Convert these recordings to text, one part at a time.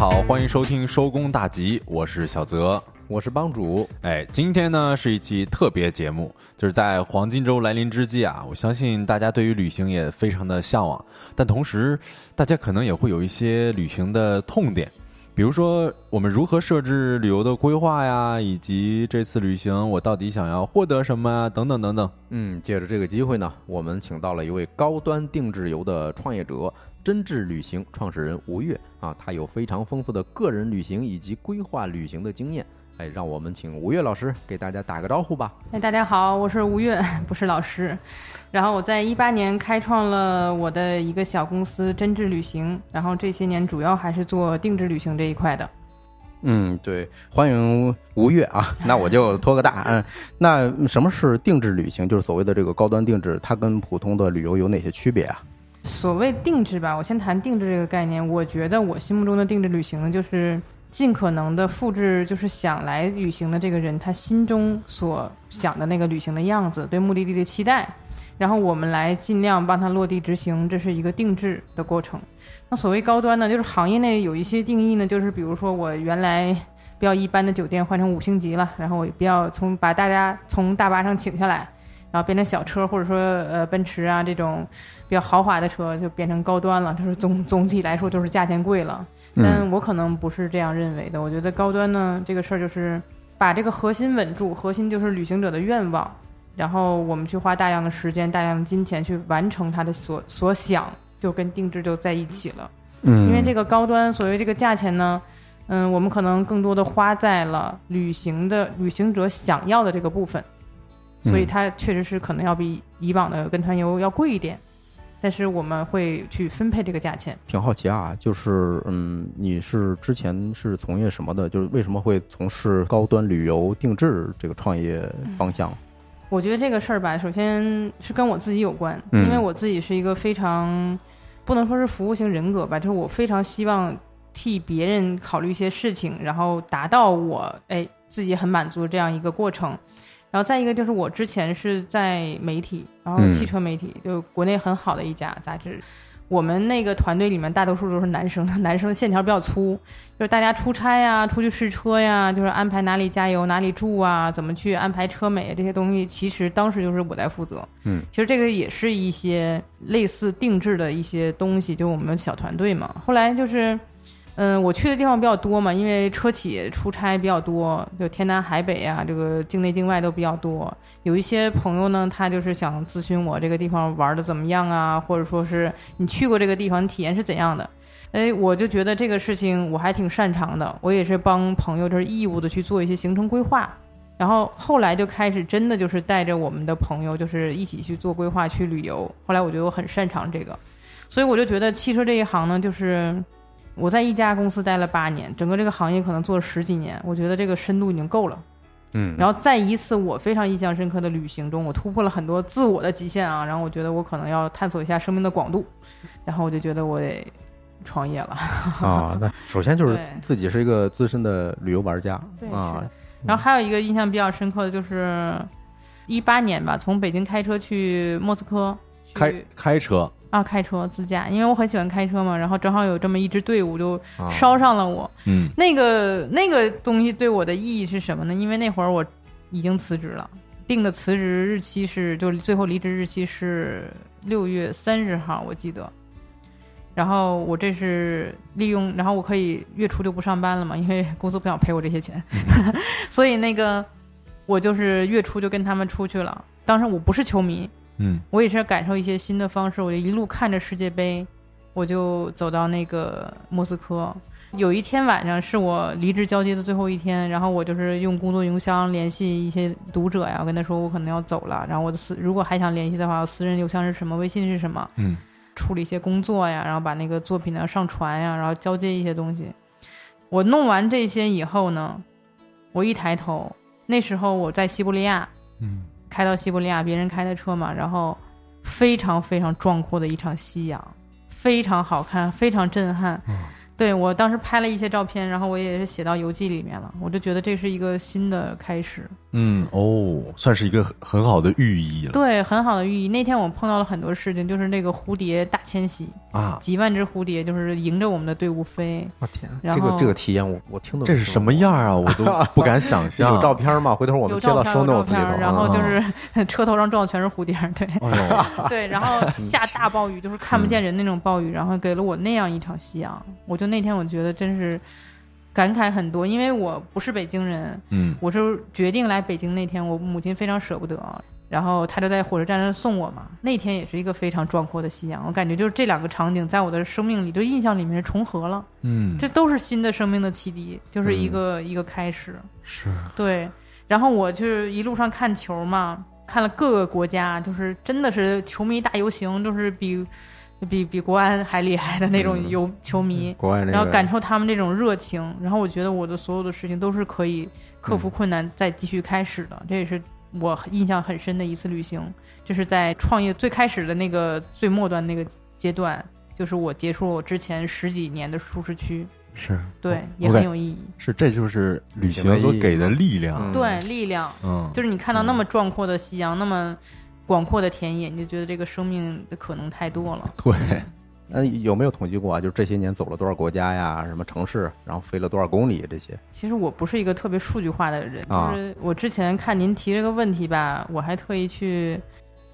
好，欢迎收听收工大吉，我是小泽，我是帮主。哎，今天呢是一期特别节目，就是在黄金周来临之际啊，我相信大家对于旅行也非常的向往，但同时大家可能也会有一些旅行的痛点，比如说我们如何设置旅游的规划呀，以及这次旅行我到底想要获得什么啊，等等等等。借着这个机会呢，我们请到了一位高端定制游的创业者，真挚旅行创始人吴越啊，他有非常丰富的个人旅行以及规划旅行的经验。哎，让我们请吴越老师给大家打个招呼吧。哎，大家好，我是吴越，不是老师。然后我在2018年开创了我的一个小公司真挚旅行，然后这些年主要还是做定制旅行这一块的。对，欢迎吴越啊，那我就拖个大。那什么是定制旅行？就是所谓的这个高端定制，它跟普通的旅游有哪些区别啊？所谓定制吧，我先谈定制这个概念。我觉得我心目中的定制旅行呢，就是尽可能的复制，就是想来旅行的这个人他心中所想的那个旅行的样子，对目的地的期待，然后我们来尽量帮他落地执行，这是一个定制的过程。那所谓高端呢，就是行业内有一些定义呢，就是比如说我原来比较一般的酒店换成5星级了，然后我比较把大家从大巴上请下来，然后变成小车，或者说奔驰啊这种比较豪华的车就变成高端了，就是总体来说就是价钱贵了。但我可能不是这样认为的，我觉得高端呢这个事儿就是把这个核心稳住，核心就是旅行者的愿望，然后我们去花大量的时间大量的金钱去完成他的所想，就跟定制就在一起了。因为这个高端所谓这个价钱呢，我们可能更多的花在了旅行者想要的这个部分，所以它确实是可能要比以往的跟团游要贵一点，但是我们会去分配这个价钱。挺好奇啊，就是你是之前是从业什么的？就是为什么会从事高端旅游定制这个创业方向？我觉得这个事儿吧，首先是跟我自己有关，因为我自己是一个非常不能说是服务型人格吧，就是我非常希望替别人考虑一些事情，然后达到我自己很满足这样一个过程。然后再一个就是我之前是在媒体，然后汽车媒体，就国内很好的一家杂志，我们那个团队里面大多数都是男生线条比较粗，就是大家出差呀，出去试车呀，就是安排哪里加油哪里住啊，怎么去安排车美这些东西，其实当时就是我在负责。其实这个也是一些类似定制的一些东西，就我们小团队嘛。后来就是我去的地方比较多嘛，因为车企出差比较多，就天南海北啊，这个境内境外都比较多。有一些朋友呢，他就是想咨询我这个地方玩的怎么样啊，或者说是你去过这个地方，你体验是怎样的？我就觉得这个事情我还挺擅长的，我也是帮朋友就是义务的去做一些行程规划。然后后来就开始真的就是带着我们的朋友，就是一起去做规划去旅游。后来我觉得我很擅长这个，所以我就觉得汽车这一行呢，就是我在一家公司待了8年，整个这个行业可能做了10几年，我觉得这个深度已经够了。然后在一次我非常印象深刻的旅行中，我突破了很多自我的极限啊，然后我觉得我可能要探索一下生命的广度，然后我就觉得我得创业了。那首先就是自己是一个资深的旅游玩家。对啊，然后还有一个印象比较深刻的就是2018年吧，从北京开车去莫斯科，开车。开车自驾，因为我很喜欢开车嘛，然后正好有这么一支队伍就捎上了我。那个东西对我的意义是什么呢？因为那会儿我已经辞职了，定的辞职日期是，就最后离职日期是6月30号，我记得。然后我这是利用，然后我可以月初就不上班了嘛，因为公司不想赔我这些钱。所以那个我就是月初就跟他们出去了。当时我不是球迷，我也是感受一些新的方式，我就一路看着世界杯，我就走到那个莫斯科。有一天晚上是我离职交接的最后一天，然后我就是用工作邮箱联系一些读者呀，我跟他说我可能要走了，然后我的如果还想联系的话，我私人邮箱是什么，微信是什么，处理一些工作呀，然后把那个作品呢上传呀，然后交接一些东西。我弄完这些以后呢，我一抬头，那时候我在西伯利亚，开到西伯利亚，别人开的车嘛，然后非常非常壮阔的一场夕阳，非常好看，非常震撼。对，我当时拍了一些照片，然后我也是写到游记里面了，我就觉得这是一个新的开始。嗯，哦，算是一个很好的寓意了。对，很好的寓意。那天我碰到了很多事情，就是那个蝴蝶大迁徙啊，几万只蝴蝶就是迎着我们的队伍飞。我、啊、天、啊，这个体验我听懂。这是什么样啊？我都不敢想象。有照片吗？回头我们贴到show notes里头。然后就是车头上撞的全是蝴蝶，对，哦、对，然后下大暴雨，就是看不见人那种暴雨，然后给了我那样一场夕阳。我就那天我觉得真是感慨很多，因为我不是北京人，嗯，我是决定来北京那天，我母亲非常舍不得，然后她就在火车站上送我嘛。那天也是一个非常壮阔的夕阳，我感觉就是这两个场景在我的生命里，就印象里面是重合了，嗯，这都是新的生命的启迪，就是一个开始，是对。然后我去一路上看球嘛，看了各个国家，就是真的是球迷大游行，就是比国安还厉害的那种有球迷、嗯国外那个、然后感受他们这种热情，然后我觉得我的所有的事情都是可以克服困难再继续开始的、嗯、这也是我印象很深的一次旅行。就是在创业最开始的那个最末端那个阶段，就是我结束了我之前十几年的舒适区，是对、哦、也很有意义。是，这就是旅行所给的力量、嗯、对，力量、嗯、就是你看到那么壮阔的夕阳、嗯、那么广阔的田野，你就觉得这个生命的可能太多了。对，那有没有统计过啊？就是这些年走了多少国家呀？什么城市？然后飞了多少公里？这些？其实我不是一个特别数据化的人，就是我之前看您提这个问题吧，我还特意去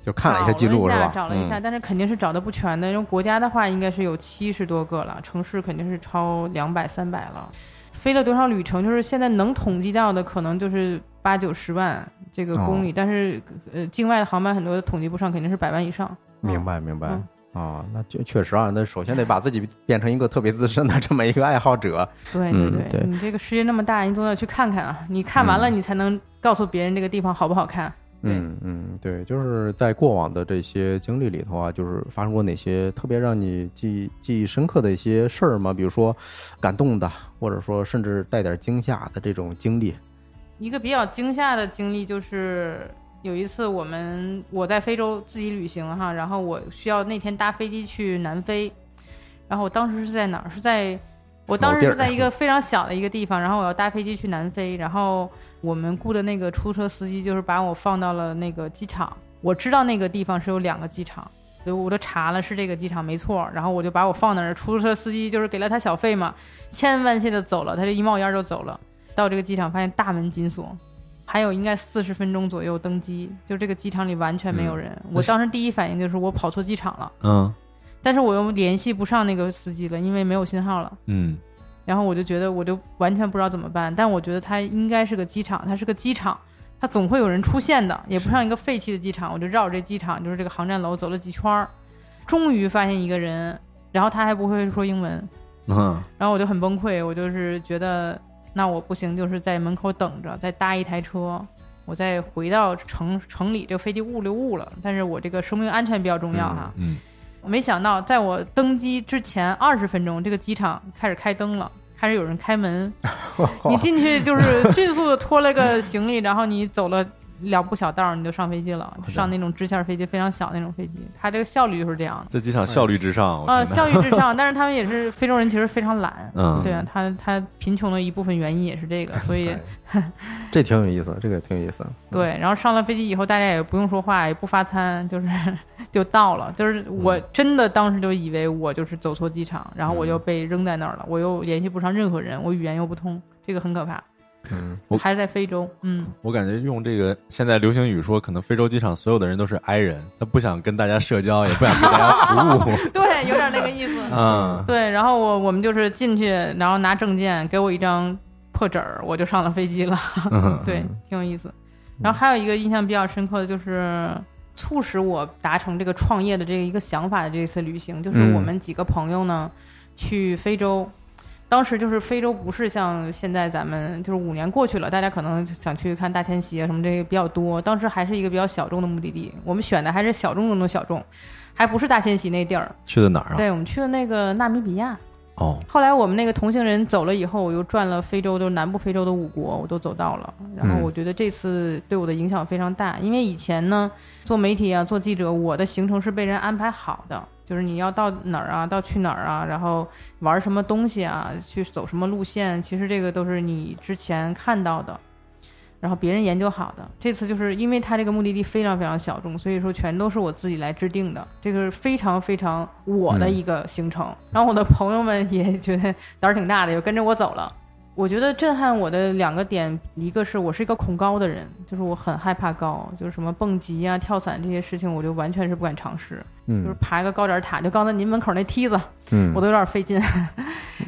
就看了一下记录，是吧？找了一下，但是肯定是找的不全的。因为国家的话，应该是有70多个了，城市肯定是超200、300了。飞了多少旅程？就是现在能统计到的，可能就是80、90万这个公里，哦、但是境外的航班很多统计不上，肯定是100万以上。明白，明白啊、嗯哦，那就确实啊，那首先得把自己变成一个特别资深的这么一个爱好者。对对对，嗯、对你这个世界那么大，你总得去看看啊！你看完了，你才能告诉别人这个地方好不好看。嗯嗯，对，就是在过往的这些经历里头啊，就是发生过哪些特别让你记忆深刻的一些事儿吗？比如说感动的，或者说甚至带点惊吓的这种经历。一个比较惊吓的经历就是有一次我在非洲自己旅行哈，然后我需要那天搭飞机去南非，然后我当时是在哪儿？我当时是在一个非常小的一个地方，然后我要搭飞机去南非，然后我们雇的那个出租车司机就是把我放到了那个机场。我知道那个地方是有2个机场，所以我就查了是这个机场没错，然后我就把我放那儿。出租车司机就是给了他小费嘛，千万谢的走了，他就一冒烟就走了。到这个机场发现大门紧锁，还有应该40分钟左右登机，就这个机场里完全没有人、嗯、我当时第一反应就是我跑错机场了，嗯，但是我又联系不上那个司机了，因为没有信号了，嗯，然后我就觉得我就完全不知道怎么办，但我觉得它应该是个机场，它是个机场，它总会有人出现的，也不像一个废弃的机场。我就绕着这机场，就是这个航站楼走了几圈，终于发现一个人，然后他还不会说英文，嗯，然后我就很崩溃，我就是觉得那我不行，就是在门口等着，再搭一台车，我再回到城里，这个飞机565了，但是我这个生命安全比较重要哈，嗯。嗯，没想到在我登机之前20分钟，这个机场开始开灯了，开始有人开门，你进去就是迅速的拖了个行李，然后你走了2步小道你就上飞机了，上那种直线飞机，非常小那种飞机，它这个效率就是这样的。这机场效率至上效率至上，但是他们也是非洲人，其实非常懒，嗯，对啊，他贫穷的一部分原因也是这个，所以这挺有意思，这个挺有意思，对。然后上了飞机以后，大家也不用说话，也不发餐，就到了，就是我真的当时就以为我就是走错机场，然后我就被扔在那儿了，我又联系不上任何人，我语言又不通，这个很可怕。嗯，还是在非洲。嗯，我感觉用这个现在流行语说，可能非洲机场所有的人都是 I 人，他不想跟大家社交，也不想跟大家服务。对，有点那个意思。嗯，对。然后我们就是进去，然后拿证件，给我一张破纸儿，我就上了飞机了。对，挺有意思。然后还有一个印象比较深刻的就是，促使我达成这个创业的这个一个想法的这次旅行，就是我们几个朋友呢去非洲。当时就是非洲不是像现在咱们就是5年过去了，大家可能想去看大迁徙啊什么这个比较多，当时还是一个比较小众的目的地，我们选的还是小众中的小众，还不是大迁徙那地儿。去的哪儿啊？对，我们去的那个纳米比亚。哦，后来我们那个同行人走了以后，我又转了非洲，就是南部非洲的5国，我都走到了。然后我觉得这次对我的影响非常大，因为以前呢，做媒体啊，做记者，我的行程是被人安排好的，就是你要到哪儿啊，到去哪儿啊，然后玩什么东西啊，去走什么路线，其实这个都是你之前看到的，然后别人研究好的。这次就是因为它这个目的地非常非常小众，所以说全都是我自己来制定的，这个是非常非常我的一个行程。然后我的朋友们也觉得胆儿挺大的，就跟着我走了。我觉得震撼我的两个点，一个是我是一个恐高的人，就是我很害怕高，就是什么蹦极啊、跳伞这些事情，我就完全是不敢尝试。就是爬个高点塔，就刚才您门口那梯子，我都有点费劲。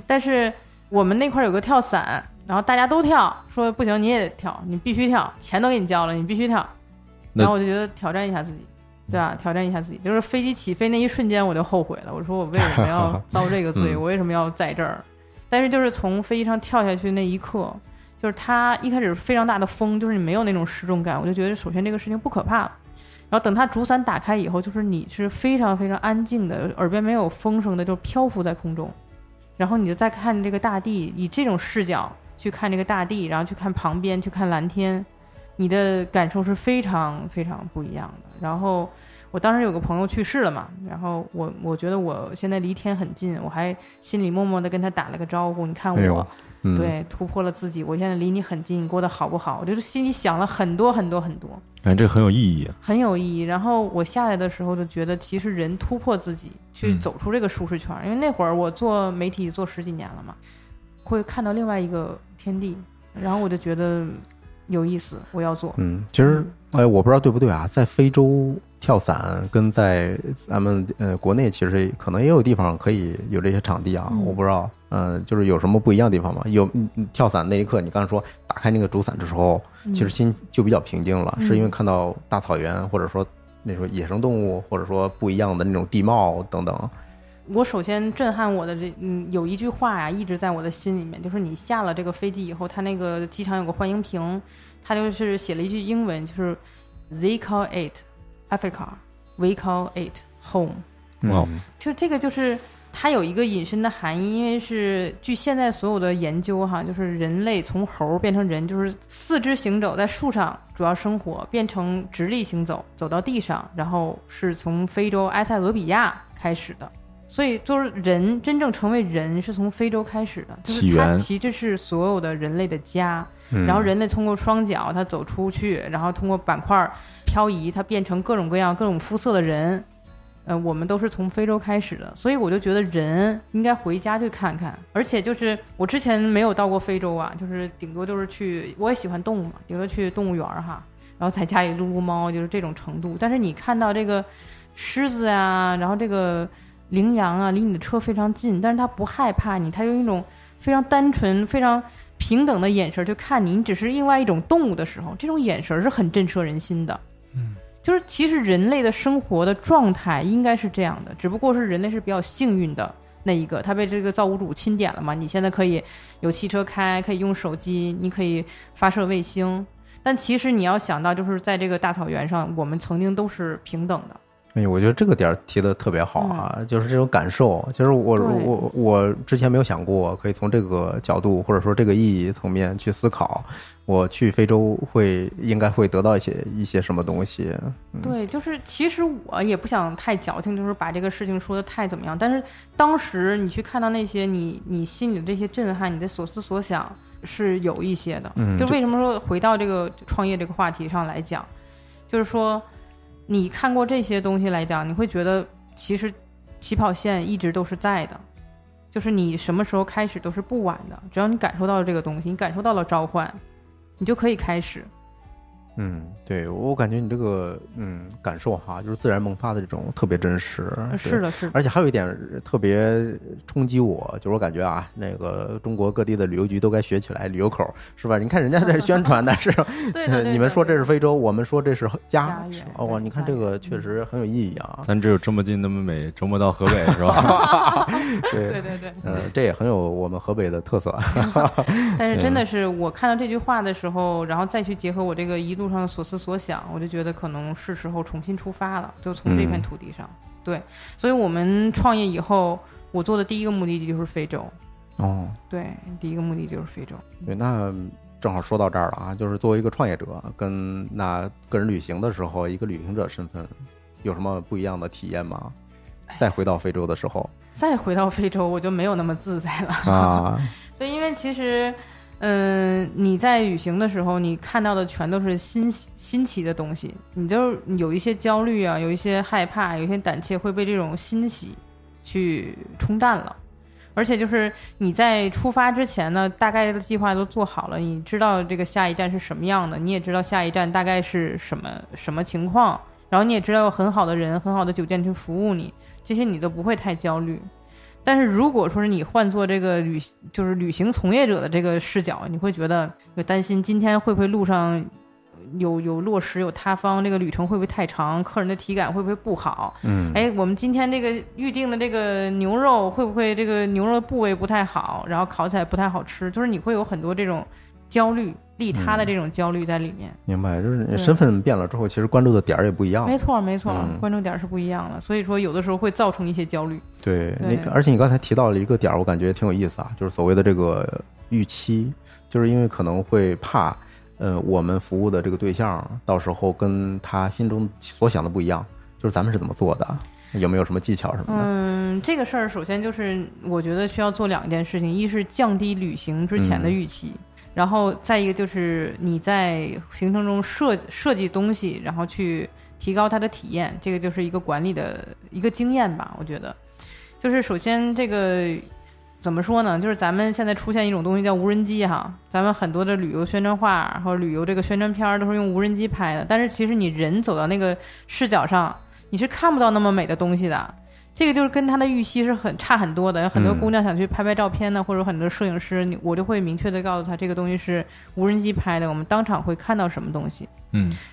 但是我们那块有个跳伞，然后大家都跳，说不行你也得跳，你必须跳，钱都给你交了，你必须跳。然后我就觉得挑战一下自己，对啊，挑战一下自己。就是飞机起飞那一瞬间我就后悔了，我说我为什么要遭这个罪？我为什么要在这儿？但是就是从飞机上跳下去那一刻，就是它一开始非常大的风，就是你没有那种失重感，我就觉得首先这个事情不可怕了。然后等它主伞打开以后，就是你是非常非常安静的，耳边没有风声的，就漂浮在空中。然后你就再看这个大地，以这种视角去看这个大地，然后去看旁边，去看蓝天，你的感受是非常非常不一样的。然后我当时有个朋友去世了嘛，然后我觉得我现在离天很近，我还心里默默的跟他打了个招呼，你看我、对，突破了自己，我现在离你很近，你过得好不好？我就是心里想了很多很多很多，感觉这很有意义，很有意义。然后我下来的时候就觉得，其实人突破自己，去走出这个舒适圈，因为那会儿我做媒体做10几年了嘛，会看到另外一个天地，然后我就觉得有意思，我要做。其实我不知道对不对啊，在非洲跳伞跟在咱们国内其实可能也有地方可以有这些场地啊，我不知道就是有什么不一样的地方吗？有跳伞那一刻，你刚才说打开那个主伞的时候，其实心就比较平静了，是因为看到大草原，或者说那种野生动物，或者说不一样的那种地貌等等。我首先震撼我的这有一句话呀，一直在我的心里面，就是你下了这个飞机以后，他那个机场有个欢迎屏，他就是写了一句英文，就是 They call it Africa, we call it home。 就这个就是它有一个隐身的含义，因为是据现在所有的研究哈，就是人类从猴变成人，就是四肢行走在树上主要生活，变成直立行走走到地上，然后是从非洲埃塞俄比亚开始的，所以就是人真正成为人是从非洲开始的，就是它其实是所有的人类的家。然后人类通过双脚它走出去，然后通过板块漂移，它变成各种各样各种肤色的人。我们都是从非洲开始的，所以我就觉得人应该回家去看看。而且就是我之前没有到过非洲啊，就是顶多就是去，我也喜欢动物嘛，顶多去动物园哈，然后在家里撸撸猫，就是这种程度。但是你看到这个狮子啊，然后这个羚羊啊，离你的车非常近，但是它不害怕你，它用一种非常单纯非常平等的眼神就看你，你只是另外一种动物的时候，这种眼神是很震慑人心的。就是其实人类的生活的状态应该是这样的，只不过是人类是比较幸运的那一个，他被这个造物主钦点了嘛，你现在可以有汽车开，可以用手机，你可以发射卫星，但其实你要想到就是在这个大草原上，我们曾经都是平等的。我觉得这个点提的特别好啊，就是这种感受，其实我之前没有想过可以从这个角度或者说这个意义层面去思考，我去非洲应该会得到一些什么东西。对，就是其实我也不想太矫情，就是把这个事情说的太怎么样，但是当时你去看到那些你心里的这些震撼，你的所思所想是有一些的。就为什么说回到这个创业这个话题上来讲，就是说你看过这些东西来讲，你会觉得其实起跑线一直都是在的，就是你什么时候开始都是不晚的，只要你感受到这个东西，你感受到了召唤，你就可以开始。对，我感觉你这个感受哈，就是自然萌发的这种特别真实。是的，是的。而且还有一点特别冲击我，就是我感觉啊，那个中国各地的旅游局都该学起来旅游口，是吧？你看人家在这宣传，但是你们说这是非洲，我们说这是家。哦，你看这个确实很有意义啊。咱只有这么近那么美，周末到河北是吧？对。这也很有我们河北的特色。但是真的是我看到这句话的时候，然后再去结合我这个一路上所思所想，我就觉得可能是时候重新出发了，就从这片土地上。对，所以我们创业以后，我做的第一个目的地就是非洲。哦，对，第一个目的就是非洲。对，那正好说到这儿了啊，就是作为一个创业者跟那个人旅行的时候，一个旅行者身份有什么不一样的体验吗？再回到非洲的时候，再回到非洲我就没有那么自在了啊。对，因为其实你在旅行的时候你看到的全都是新奇的东西，你就有一些焦虑啊，有一些害怕，有一些胆怯会被这种欣喜去冲淡了。而且就是你在出发之前呢，大概的计划都做好了，你知道这个下一站是什么样的，你也知道下一站大概是什么情况，然后你也知道有很好的人、很好的酒店去服务你，这些你都不会太焦虑。但是如果说是你换做这个就是旅行从业者的这个视角，你会觉得有担心，今天会不会路上有落石、有塌方，这个旅程会不会太长，客人的体感会不会不好？哎，我们今天这个预定的这个牛肉会不会这个牛肉的部位不太好，然后烤起来不太好吃？就是你会有很多这种焦虑，利他的这种焦虑在里面。明白，就是你身份变了之后，其实关注的点也不一样。没错没错，关注点是不一样了，所以说有的时候会造成一些焦虑。对，而且你刚才提到了一个点，我感觉挺有意思啊，就是所谓的这个预期，就是因为可能会怕我们服务的这个对象到时候跟他心中所想的不一样，就是咱们是怎么做的，有没有什么技巧什么的？这个事儿首先就是我觉得需要做两件事情，一是降低旅行之前的预期，然后再一个就是你在行程中设计东西，然后去提高它的体验，这个就是一个管理的一个经验吧。我觉得就是首先这个怎么说呢，就是咱们现在出现一种东西叫无人机哈，咱们很多的旅游宣传画或者旅游这个宣传片都是用无人机拍的，但是其实你人走到那个视角上你是看不到那么美的东西的，这个就是跟他的预期是很差很多的。有很多姑娘想去拍照片呢，或者很多摄影师，我就会明确的告诉他这个东西是无人机拍的，我们当场会看到什么东西。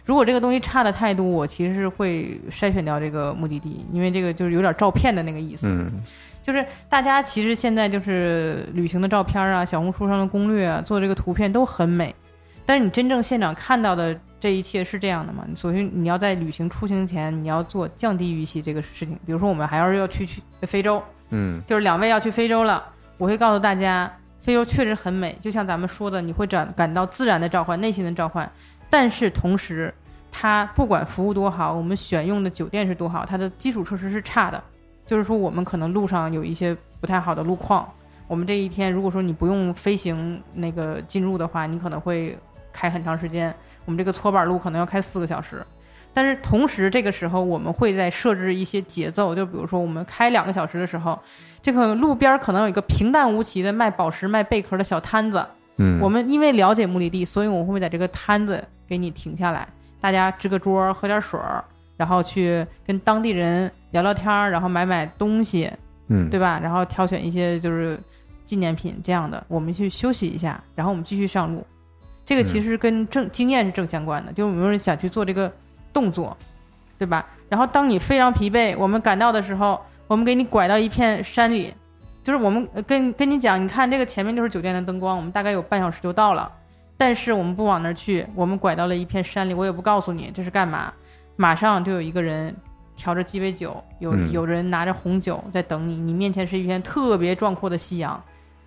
如果这个东西差的太多，我其实是会筛选掉这个目的地，因为这个就是有点照片的那个意思。就是大家其实现在就是旅行的照片啊，小红书上的攻略啊，做这个图片都很美，但是你真正现场看到的这一切是这样的吗？所以你要在旅行出行前你要做降低预期这个事情。比如说我们还要去非洲，就是两位要去非洲了，我会告诉大家非洲确实很美，就像咱们说的，你会感到自然的召唤、内心的召唤，但是同时它不管服务多好，我们选用的酒店是多好，它的基础设施是差的，就是说我们可能路上有一些不太好的路况，我们这一天如果说你不用飞行那个进入的话，你可能会开很长时间，我们这个搓板路可能要开4个小时。但是同时这个时候我们会再设置一些节奏，就比如说我们开2个小时的时候，这个路边可能有一个平淡无奇的卖宝石、卖贝壳的小摊子，我们因为了解目的地，所以我们会在这个摊子给你停下来，大家支个桌喝点水，然后去跟当地人聊聊天，然后买东西，对吧？然后挑选一些就是纪念品这样的，我们去休息一下，然后我们继续上路。这个其实跟经验是正相关的，就是有没有人想去做这个动作，对吧？然后当你非常疲惫，我们赶到的时候，我们给你拐到一片山里，就是我们跟你讲，你看这个前面就是酒店的灯光，我们大概有半小时就到了，但是我们不往那儿去，我们拐到了一片山里，我也不告诉你这是干嘛。马上就有一个人调着鸡尾酒，有人拿着红酒在等你，你面前是一片特别壮阔的夕阳，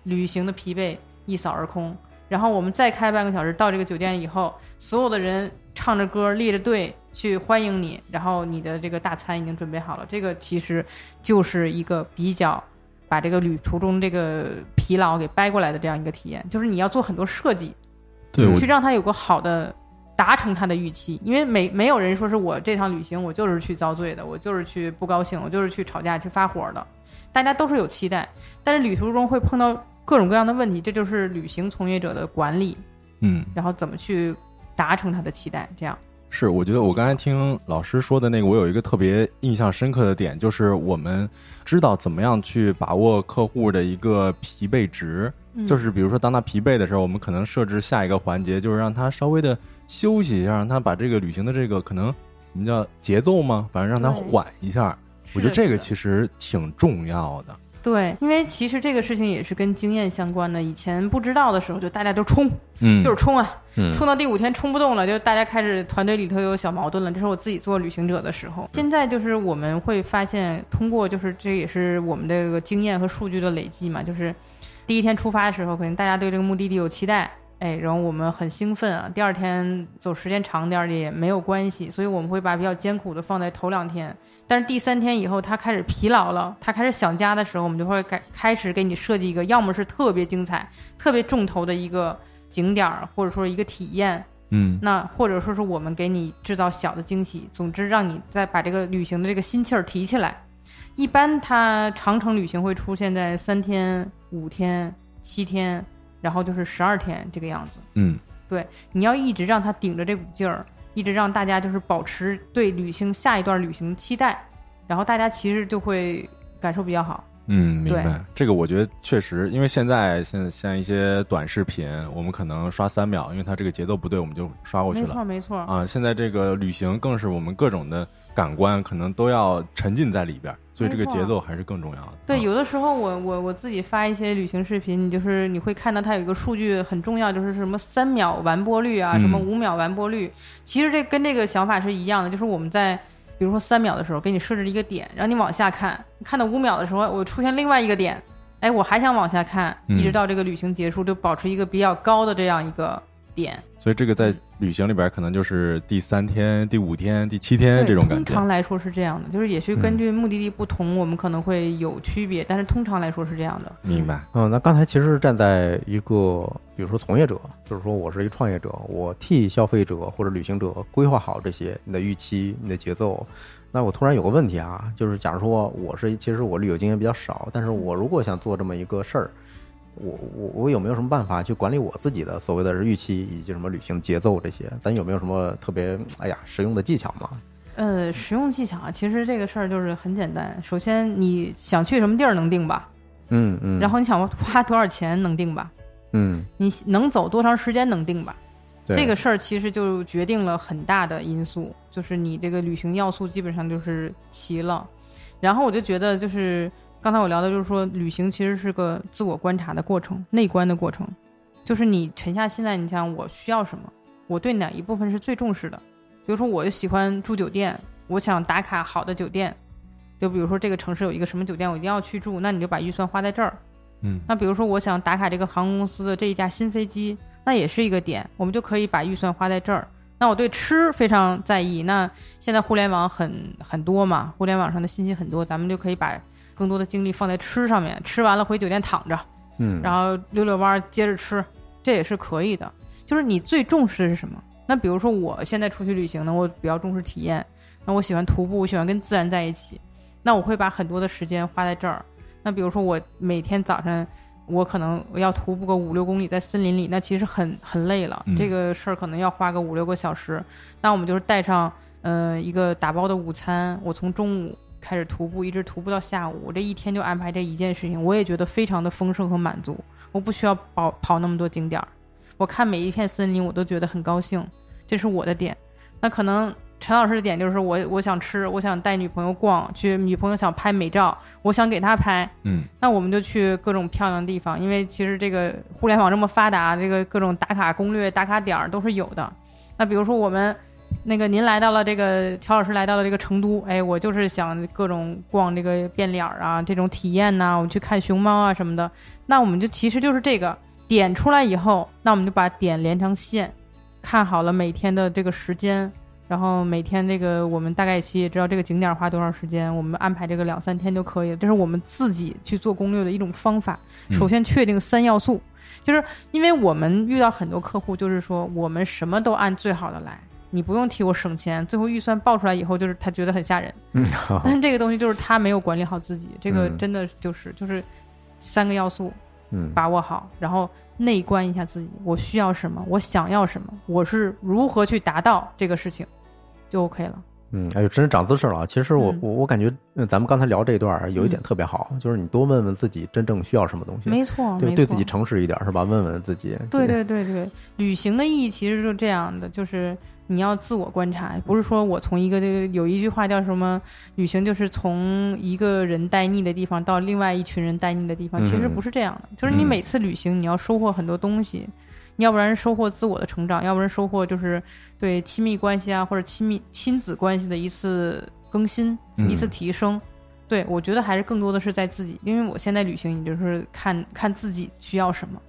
旅行的疲惫一扫而空。然后我们再开半个小时到这个酒店以后，所有的人唱着歌列着队去欢迎你，然后你的这个大餐已经准备好了。这个其实就是一个比较把这个旅途中这个疲劳给掰过来的这样一个体验，就是你要做很多设计，对，去让它有个好的达成他的预期。因为没有人说是我这趟旅行我就是去遭罪的，我就是去不高兴，我就是去吵架去发火的，大家都是有期待，但是旅途中会碰到各种各样的问题，这就是旅行从业者的管理，然后怎么去达成他的期待。这样是我觉得我刚才听老师说的那个，我有一个特别印象深刻的点，就是我们知道怎么样去把握客户的一个疲惫值，就是比如说当他疲惫的时候，我们可能设置下一个环节，就是让他稍微的休息一下，让他把这个旅行的这个可能我们叫节奏吗，反正让他缓一下。我觉得这个其实挺重要的。对，因为其实这个事情也是跟经验相关的，以前不知道的时候就大家都冲，就是冲啊，冲到第五天冲不动了，就大家开始团队里头有小矛盾了，这是我自己做旅行者的时候。现在就是我们会发现，通过就是这也是我们这个经验和数据的累积嘛，就是第一天出发的时候可能大家对这个目的地有期待，哎，然后我们很兴奋啊，第二天走时间长点也没有关系，所以我们会把比较艰苦的放在头两天，但是第三天以后他开始疲劳了，他开始想家的时候，我们就会开始给你设计一个要么是特别精彩特别重头的一个景点，或者说一个体验，那或者说是我们给你制造小的惊喜，总之让你再把这个旅行的这个心气儿提起来。一般它长程旅行会出现在3天5天7天，然后就是12天这个样子。对，你要一直让它顶着这股劲儿，一直让大家就是保持对旅行下一段旅行的期待，然后大家其实就会感受比较好。明白。这个我觉得确实，因为现在像一些短视频，我们可能刷3秒，因为它这个节奏不对，我们就刷过去了。没错啊，现在这个旅行更是我们各种的感官可能都要沉浸在里边，所以这个节奏还是更重要的。对，有的时候我自己发一些旅行视频，你会看到它有一个数据很重要，就是什么3秒完播率啊，什么5秒完播率，其实这跟这个想法是一样的，就是我们在比如说3秒的时候给你设置一个点，让你往下看，看到5秒的时候我出现另外一个点，哎，我还想往下看，一直到这个旅行结束，就保持一个比较高的这样一个点。所以这个在旅行里边可能就是第3天第5天第7天这种感觉。通常来说是这样的，就是也是根据目的地不同，我们可能会有区别，但是通常来说是这样的。明白。那刚才其实站在一个比如说从业者，就是说我是一个创业者，我替消费者或者旅行者规划好这些你的预期你的节奏。那我突然有个问题啊，就是假如说其实我旅游经验比较少，但是我如果想做这么一个事儿，我有没有什么办法去管理我自己的所谓的预期以及什么旅行节奏这些？咱有没有什么特别实用的技巧吗？实用技巧啊，其实这个事儿就是很简单。首先你想去什么地儿能定吧，然后你想花多少钱能定吧，你能走多长时间能定吧，这个事儿其实就决定了很大的因素，就是你这个旅行要素基本上就是齐了。然后我就觉得就是。刚才我聊的就是说，旅行其实是个自我观察的过程，内观的过程，就是你沉下心来，你想我需要什么，我对哪一部分是最重视的。比如说我就喜欢住酒店，我想打卡好的酒店，就比如说这个城市有一个什么酒店我一定要去住，那你就把预算花在这儿。那比如说我想打卡这个航空公司的这一架新飞机，那也是一个点，我们就可以把预算花在这儿。那我对吃非常在意，那现在互联网很多嘛，互联网上的信息很多，咱们就可以把更多的精力放在吃上面，吃完了回酒店躺着，然后溜溜弯接着吃，这也是可以的。就是你最重视的是什么？那比如说我现在出去旅行呢，我比较重视体验，那我喜欢徒步，我喜欢跟自然在一起，那我会把很多的时间花在这儿。那比如说我每天早上我可能要徒步个5-6公里在森林里，那其实很累了，这个事儿可能要花个5-6个小时，那我们就是带上一个打包的午餐，我从中午开始徒步一直徒步到下午，我这一天就安排这一件事情，我也觉得非常的丰盛和满足，我不需要跑那么多景点，我看每一片森林我都觉得很高兴，这是我的点。那可能陈老师的点就是我想吃，我想带女朋友逛，去女朋友想拍美照，我想给她拍，那我们就去各种漂亮的地方，因为其实这个互联网这么发达，这个各种打卡攻略打卡点都是有的。那比如说我们那个您来到了这个乔老师来到了这个成都，哎，我就是想各种逛这个变脸啊，这种体验啊，我们去看熊猫啊什么的，那我们就其实就是这个点出来以后，那我们就把点连成线，看好了每天的这个时间，然后每天这个我们大概其实也知道这个景点花多少时间，我们安排这个2-3天就可以了。这是我们自己去做攻略的一种方法。首先确定3要素，就是因为我们遇到很多客户就是说我们什么都按最好的来，你不用替我省钱，最后预算报出来以后就是他觉得很吓人，但是这个东西就是他没有管理好自己，这个真的就是3个要素把握好，然后内观一下自己，我需要什么，我想要什么，我是如何去达到这个事情就 OK 了。真是长姿势了。其实我感觉咱们刚才聊这一段有一点特别好，就是你多问问自己真正需要什么东西。没错，对自己诚实一点是吧？问问自己。对，旅行的意义其实就这样的，就是你要自我观察，不是说我从一个有一句话叫什么旅行就是从一个人待腻的地方到另外一群人待腻的地方，其实不是这样的，就是你每次旅行你要收获很多东西，你要不然收获自我的成长，要不然收获就是对亲密关系啊或者亲子关系的一次更新一次提升。对，我觉得还是更多的是在自己，因为我现在旅行你就是看自己需要什么。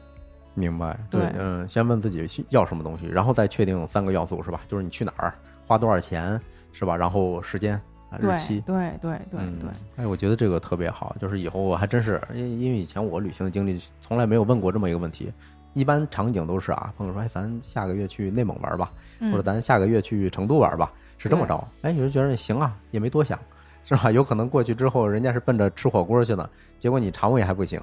明白，对，嗯，先问自己要什么东西，然后再确定三个要素是吧？就是你去哪儿，花多少钱是吧？然后时间、日期，对对对对、嗯。哎，我觉得这个特别好，就是以后我还真是，因为以前我旅行的经历从来没有问过这么一个问题。一般场景都是啊，朋友说，哎，咱下个月去内蒙玩吧，或者咱下个月去成都玩吧，是这么着。哎，有人觉得行啊，也没多想。是吧？有可能过去之后，人家是奔着吃火锅去的，结果你肠胃还不行，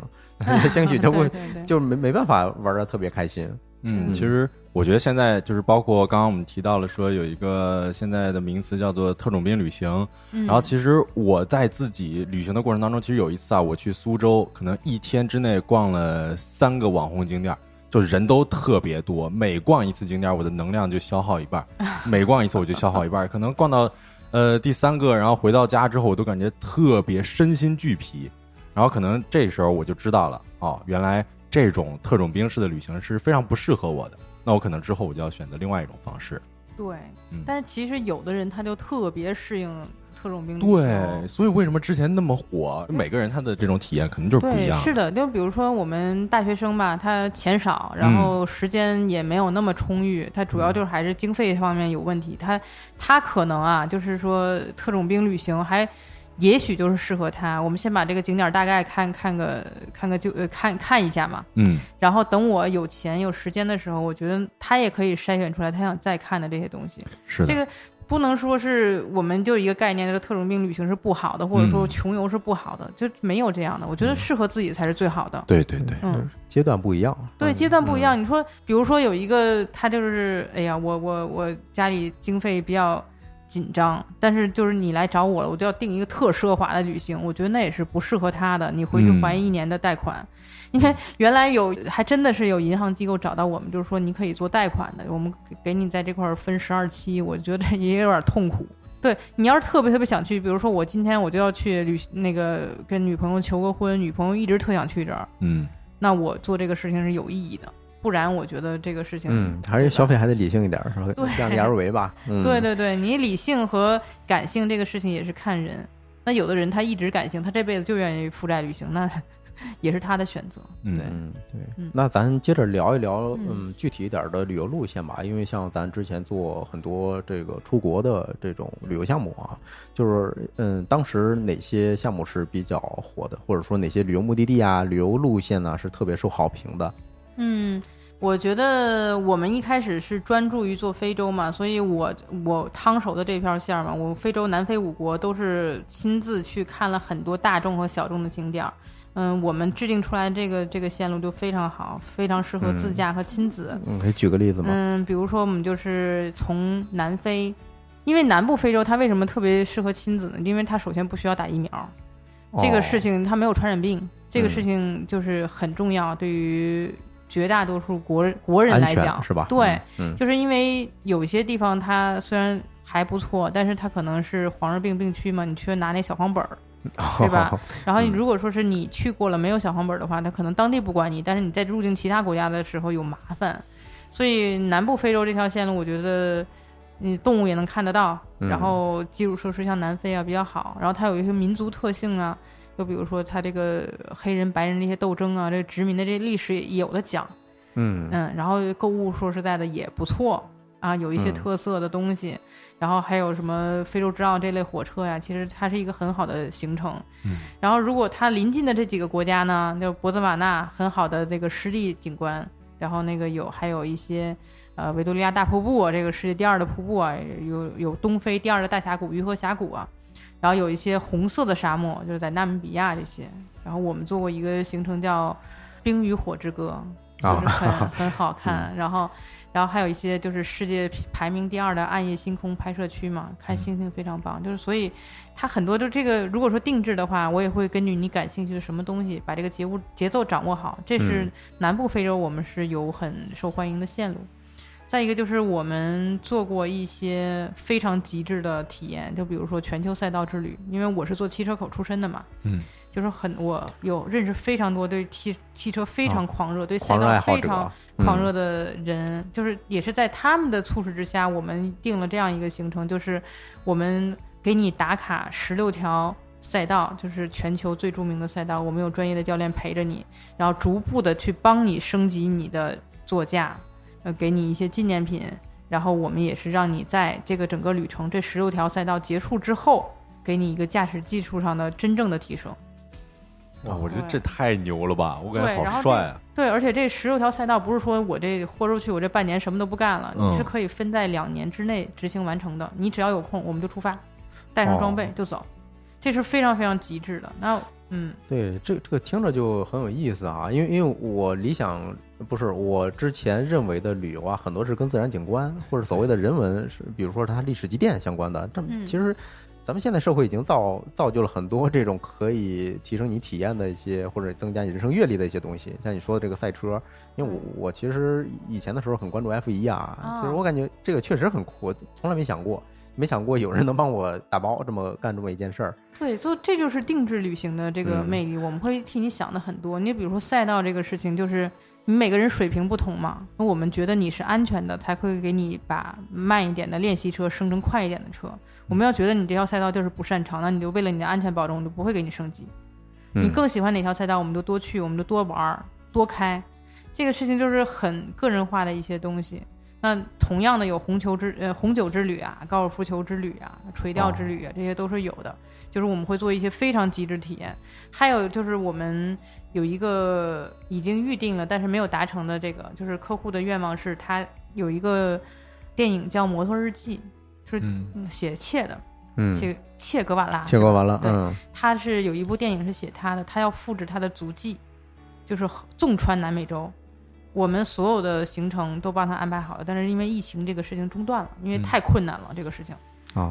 兴许就不就没办法玩得特别开心。嗯，其实我觉得现在就是包括刚刚我们提到了说有一个现在的名词叫做特种兵旅行，然后其实我在自己旅行的过程当中，其实有一次啊，我去苏州，可能一天之内逛了3个网红景点。就人都特别多，每逛一次景点我的能量就消耗一半，每逛一次我就消耗一半，可能逛到第3个，然后回到家之后我都感觉特别身心俱疲，然后可能这时候我就知道了，哦，原来这种特种兵式的旅行是非常不适合我的，那我可能之后我就要选择另外一种方式。对、嗯、但是其实有的人他就特别适应特种兵旅行，对，所以为什么之前那么火，每个人他的这种体验可能就是不一样。对，是的，就比如说我们大学生吧，他钱少，然后时间也没有那么充裕、嗯、他主要就是还是经费方面有问题，他可能啊就是说特种兵旅行还也许就是适合他，我们先把这个景点大概看一下嘛，嗯，然后等我有钱有时间的时候，我觉得他也可以筛选出来他想再看的这些东西。是的，这个不能说是我们就一个概念，这个特种兵旅行是不好的，或者说穷游是不好的、嗯、就没有这样的，我觉得适合自己才是最好的、嗯、对对对、嗯、阶段不一样，对，阶段不一样、嗯、你说比如说有一个他就是哎呀我家里经费比较紧张，但是就是你来找我了，我就要定一个特奢华的旅行，我觉得那也是不适合他的，你回去还1年的贷款、嗯、因为原来还真的是有银行机构找到我们，就是说你可以做贷款的，我们给你在这块分12期，我觉得也有点痛苦。对，你要是特别特别想去，比如说我今天我就要去那个跟女朋友求个婚，女朋友一直特想去这儿，嗯，那我做这个事情是有意义的，不然我觉得这个事情还是消费还得理性一点，是吧？量力而为吧、嗯、对对对，你理性和感性这个事情也是看人，那有的人他一直感性，他这辈子就愿意负债旅行，那也是他的选择。对、嗯、对、嗯、那咱接着聊一聊具体一点的旅游路线吧，因为像咱之前做很多这个出国的这种旅游项目啊，就是当时哪些项目是比较火的，或者说哪些旅游目的地啊旅游路线呢、啊、是特别受好评的。嗯，我觉得我们一开始是专注于做非洲嘛，所以我趟手的这条线嘛，我非洲南非5国都是亲自去看了很多大众和小众的景点。嗯，我们制定出来这个线路就非常好，非常适合自驾和亲子。嗯，可以举个例子吗？嗯，比如说我们就是从南非，因为南部非洲它为什么特别适合亲子呢？因为它首先不需要打疫苗，这个事情它没有传染病，这个事情就是很重要，对于绝大多数国人来讲是吧？对、嗯，就是因为有一些地方它虽然还不错，但是它可能是黄热病病区嘛，你去拿那小黄本儿，对吧、哦？然后如果说是你去过了没有小黄本的话，它可能当地不管你，但是你在入境其他国家的时候有麻烦，所以南部非洲这条线路，我觉得你动物也能看得到，然后基础设施像南非啊比较好，然后它有一些民族特性啊。就比如说他这个黑人白人这些斗争啊，这殖民的这历史也有的讲，然后购物说实在的也不错啊，有一些特色的东西，然后还有什么非洲之傲这类火车呀，其实它是一个很好的行程。然后如果它临近的这几个国家呢，就博茨瓦纳很好的这个湿地景观，然后那个还有一些维多利亚大瀑布啊，这个世界第2的瀑布啊，有东非第2的大峡谷鱼河峡谷啊。然后有一些红色的沙漠，就是在纳米比亚这些。然后我们做过一个行程叫《冰与火之歌》，就是很好看。然后还有一些就是世界排名第2的暗夜星空拍摄区嘛，看星星非常棒。就是所以它很多就这个，如果说定制的话，我也会根据你感兴趣的什么东西，把这个节奏掌握好。这是南部非洲我们是有很受欢迎的线路。再一个就是我们做过一些非常极致的体验，就比如说全球赛道之旅，因为我是做汽车口出身的嘛，嗯，就是我有认识非常多对汽车非常狂热、啊、对赛道非常狂热的人、嗯、就是也是在他们的促使之下，我们定了这样一个行程，就是我们给你打卡16条赛道，就是全球最著名的赛道，我们有专业的教练陪着你，然后逐步的去帮你升级你的座驾，给你一些纪念品，然后我们也是让你在这个整个旅程这16条赛道结束之后，给你一个驾驶技术上的真正的提升。哇，我觉得这太牛了吧！我感觉好帅啊！对，而且这16条赛道不是说我这豁出去，我这半年什么都不干了，你是可以分在2年之内执行完成的。你只要有空，我们就出发，带上装备就走，这是非常非常极致的。那嗯，对，这个听着就很有意思啊，因为我理想不是我之前认为的旅游啊，很多是跟自然景观或者所谓的人文，是比如说它历史积淀相关的。这其实。咱们现在社会已经造就了很多这种可以提升你体验的一些或者增加你人生阅历的一些东西，像你说的这个赛车，因为我其实以前的时候很关注 F1 啊，就是我感觉这个确实很酷，从来没想过有人能帮我打包干这么一件事儿。对，这就是定制旅行的这个魅力，我们会替你想的很多。你比如说赛道这个事情，就是你每个人水平不同嘛，那我们觉得你是安全的，才会给你把慢一点的练习车升成快一点的车。我们要觉得你这条赛道就是不擅长，那你就为了你的安全保证，我就不会给你升级。你更喜欢哪条赛道，我们就多去，我们就多玩多开。这个事情就是很个人化的一些东西。那同样的有红酒之旅啊，高尔夫球之旅啊，垂钓之旅啊，这些都是有的。就是我们会做一些非常极致体验。还有就是我们有一个已经预定了但是没有达成的，这个就是客户的愿望是他有一个电影叫《摩托日记》，是写切的，切格瓦拉，切格瓦拉，对，他是有一部电影是写他的，他要复制他的足迹，就是纵穿南美洲。我们所有的行程都帮他安排好了，但是因为疫情这个事情中断了，因为太困难了这个事情。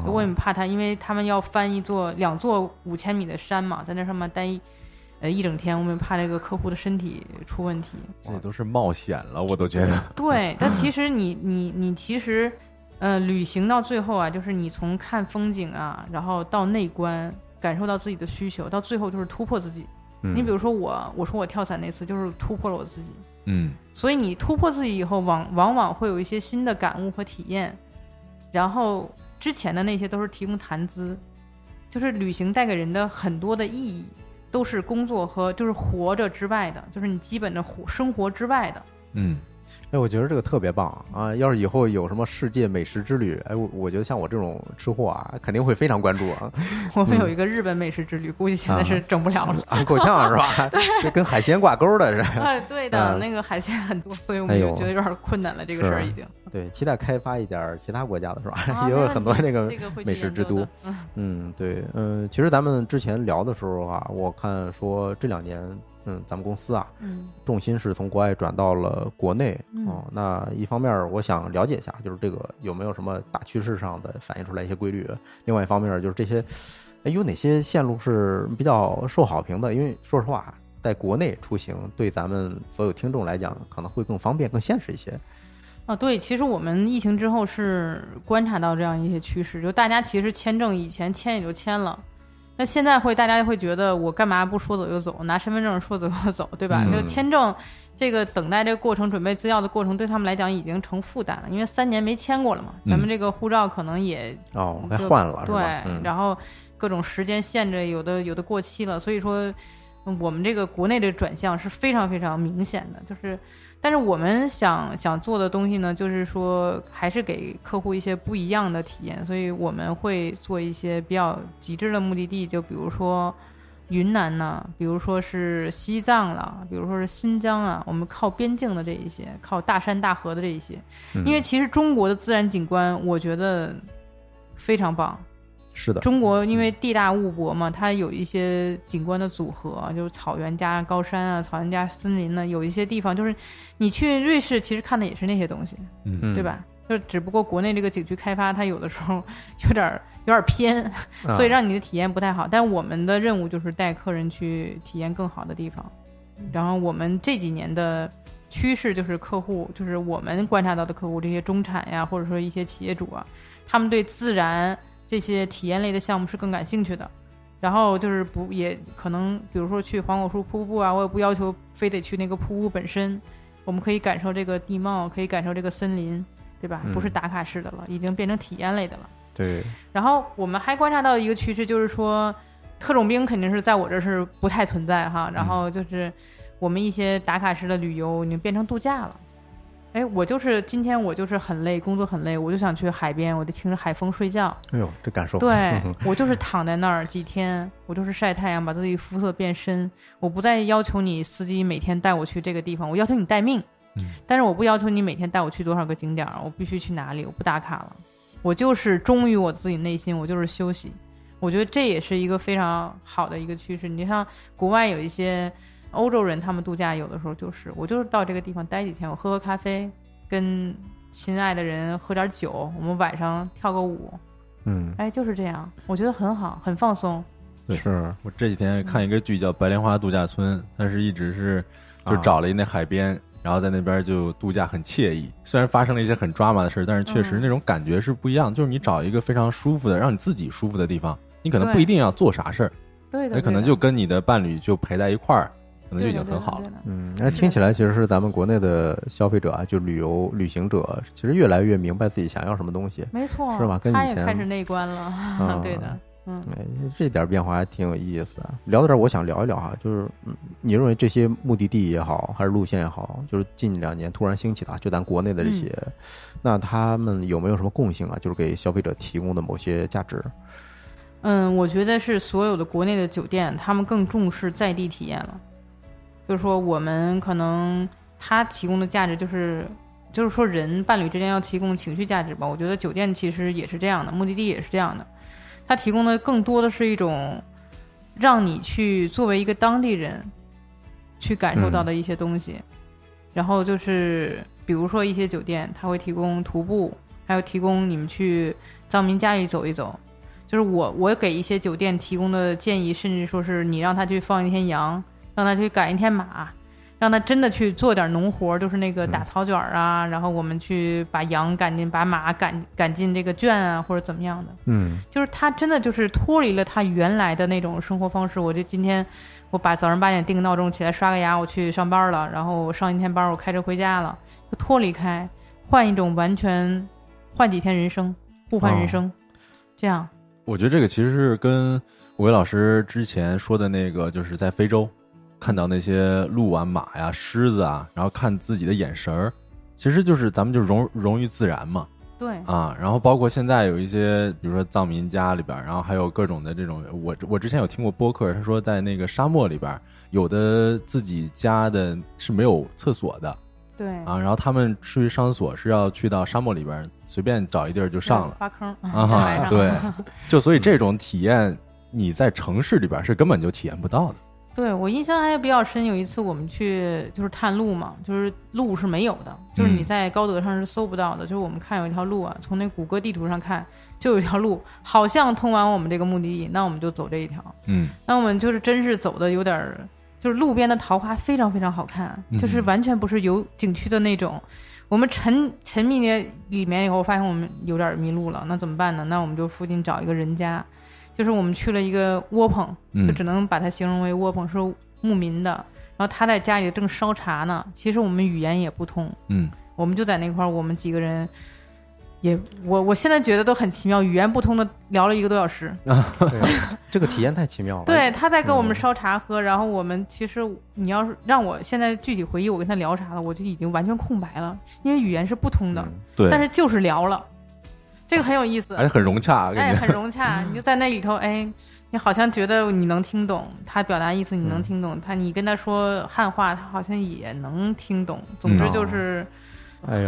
我也怕他，因为他们要翻两座5000米的山嘛，在那上面待一整天，我们怕这个客户的身体出问题。这都是冒险了，我都觉得。对，但其实你其实，旅行到最后啊，就是你从看风景啊，然后到内观，感受到自己的需求，到最后就是突破自己。你比如说我说我跳伞那次就是突破了我自己。嗯。所以你突破自己以后，往往会有一些新的感悟和体验，然后之前的那些都是提供谈资，就是旅行带给人的很多的意义。都是工作和就是活着之外的，就是你基本的生活之外的。嗯，哎，我觉得这个特别棒啊！要是以后有什么世界美食之旅，哎，我觉得像我这种吃货啊，肯定会非常关注啊。我们有一个日本美食之旅，估计现在是整不了了，够呛是吧？这跟海鲜挂钩的是。哎，对的，那个海鲜很多，所以我们就觉得有点困难了。这个事儿已经。对，期待开发一点其他国家的是吧？也有很多那个美食之都。嗯，对，其实咱们之前聊的时候啊，我看说这2年。咱们公司啊，重心是从国外转到了国内。那一方面我想了解一下，就是这个有没有什么大趋势上的反映出来一些规律；另外一方面就是这些，有哪些线路是比较受好评的？因为说实话，在国内出行对咱们所有听众来讲，可能会更方便、更现实一些。啊，对，其实我们疫情之后是观察到这样一些趋势，就大家其实签证以前签也就签了。那现在大家会觉得我干嘛不说走就走，拿身份证说走就走，对吧？就签证这个等待这个过程、准备资料的过程，对他们来讲已经成负担了，因为3年没签过了嘛。咱们这个护照可能也该换了，对，然后各种时间限制，有的过期了，所以说我们这个国内的转向是非常非常明显的，就是。但是我们想做的东西呢，就是说还是给客户一些不一样的体验，所以我们会做一些比较极致的目的地，就比如说云南呢，比如说是西藏了，比如说是新疆啊，我们靠边境的这一些，靠大山大河的这一些，因为其实中国的自然景观我觉得非常棒。是的，中国因为地大物博嘛，它有一些景观的组合，就是草原加高山啊，草原加森林呢，有一些地方就是你去瑞士其实看的也是那些东西，对吧？就只不过国内这个景区开发它有的时候有点偏，所以让你的体验不太好。但我们的任务就是带客人去体验更好的地方，然后我们这几年的趋势就是客户，就是我们观察到的客户，这些中产呀，或者说一些企业主啊，他们对自然这些体验类的项目是更感兴趣的。然后就是不也可能，比如说去黄果树瀑布啊，我也不要求非得去那个瀑布本身，我们可以感受这个地貌，可以感受这个森林，对吧？不是打卡式的了，已经变成体验类的了。对。然后我们还观察到一个趋势，就是说，特种兵肯定是在我这是不太存在哈。然后就是我们一些打卡式的旅游已经变成度假了。哎，我就是今天我就是很累，工作很累，我就想去海边，我就听着海风睡觉。哎呦，这感受！对，我就是躺在那儿几天，我就是晒太阳，把自己肤色变深。我不再要求你司机每天带我去这个地方，我要求你带命。但是我不要求你每天带我去多少个景点，我必须去哪里，我不打卡了，我就是忠于我自己内心，我就是休息。我觉得这也是一个非常好的一个趋势。你像国外有一些欧洲人，他们度假有的时候就是我就是到这个地方待几天，我喝喝咖啡，跟心爱的人喝点酒，我们晚上跳个舞，哎，就是这样，我觉得很好，很放松。对，是我这几天看一个剧叫《白莲花度假村》，但是一直是就找了一那海边，然后在那边就度假，很惬意。虽然发生了一些很抓马的事，但是确实那种感觉是不一样，就是你找一个非常舒服的，让你自己舒服的地方，你可能不一定要做啥事儿，对的，那可能就跟你的伴侣就陪在一块儿，可能就已经很好了。那听起来其实是咱们国内的消费者啊，就旅行者，其实越来越明白自己想要什么东西，没错，是吧？跟以前他也开始内观了，对的，这点变化还挺有意思的。聊到这儿，我想聊一聊哈，就是你认为这些目的地也好，还是路线也好，就是近2年突然兴起的，就咱国内的这些，那他们有没有什么共性啊？就是给消费者提供的某些价值？我觉得是所有的国内的酒店，他们更重视在地体验了。就是说我们可能他提供的价值就是说人伴侣之间要提供情绪价值吧，我觉得酒店其实也是这样的，目的地也是这样的，他提供的更多的是一种让你去作为一个当地人去感受到的一些东西。然后就是比如说一些酒店他会提供徒步，还有提供你们去藏民家里走一走，就是我给一些酒店提供的建议，甚至说是你让他去放一天羊，让他去赶一天马，让他真的去做点农活，就是那个打草卷啊，然后我们去把羊赶进，把马赶进这个圈啊，或者怎么样的。就是他真的就是脱离了他原来的那种生活方式。我就今天我把早上8点定个闹钟，起来刷个牙，我去上班了，然后我上一天班，我开车回家了，就脱离开，换一种完全换几天人生，互换人生，这样。我觉得这个其实是跟五位老师之前说的那个，就是在非洲。看到那些鹿啊、马呀、狮子啊，然后看自己的眼神儿，其实就是咱们就融于自然嘛。对啊，然后包括现在有一些，比如说藏民家里边，然后还有各种的这种，我之前有听过播客，他说在那个沙漠里边，有的自己家的是没有厕所的。对啊，然后他们去上厕所是要去到沙漠里边随便找一地儿就上了，挖坑啊，对，就所以这种体验你在城市里边是根本就体验不到的。对，我印象还比较深，有一次我们去就是探路嘛，就是路是没有的，就是你在高德上是搜不到的，就是我们看有一条路啊，从那谷歌地图上看就有一条路好像通往我们这个目的地，那我们就走这一条。那我们就是真是走的有点，就是路边的桃花非常非常好看，就是完全不是有景区的那种。我们沉迷里面以后发现我们有点迷路了，那怎么办呢？那我们就附近找一个人家，就是我们去了一个窝棚，就只能把它形容为窝棚，是牧民的。然后他在家里正烧茶呢，其实我们语言也不通，我们就在那块儿，我们几个人也我现在觉得都很奇妙，语言不通的聊了1个多小时。这个体验太奇妙了。对，他在跟我们烧茶喝，然后我们其实你要是让我现在具体回忆我跟他聊啥了，我就已经完全空白了，因为语言是不通的，对，但是就是聊了。这个很有意思，而且很融洽，很融洽。你就在那里头，你好像觉得你能听懂他表达意思，你能听懂他，你跟他说汉话，他好像也能听懂。总之就是，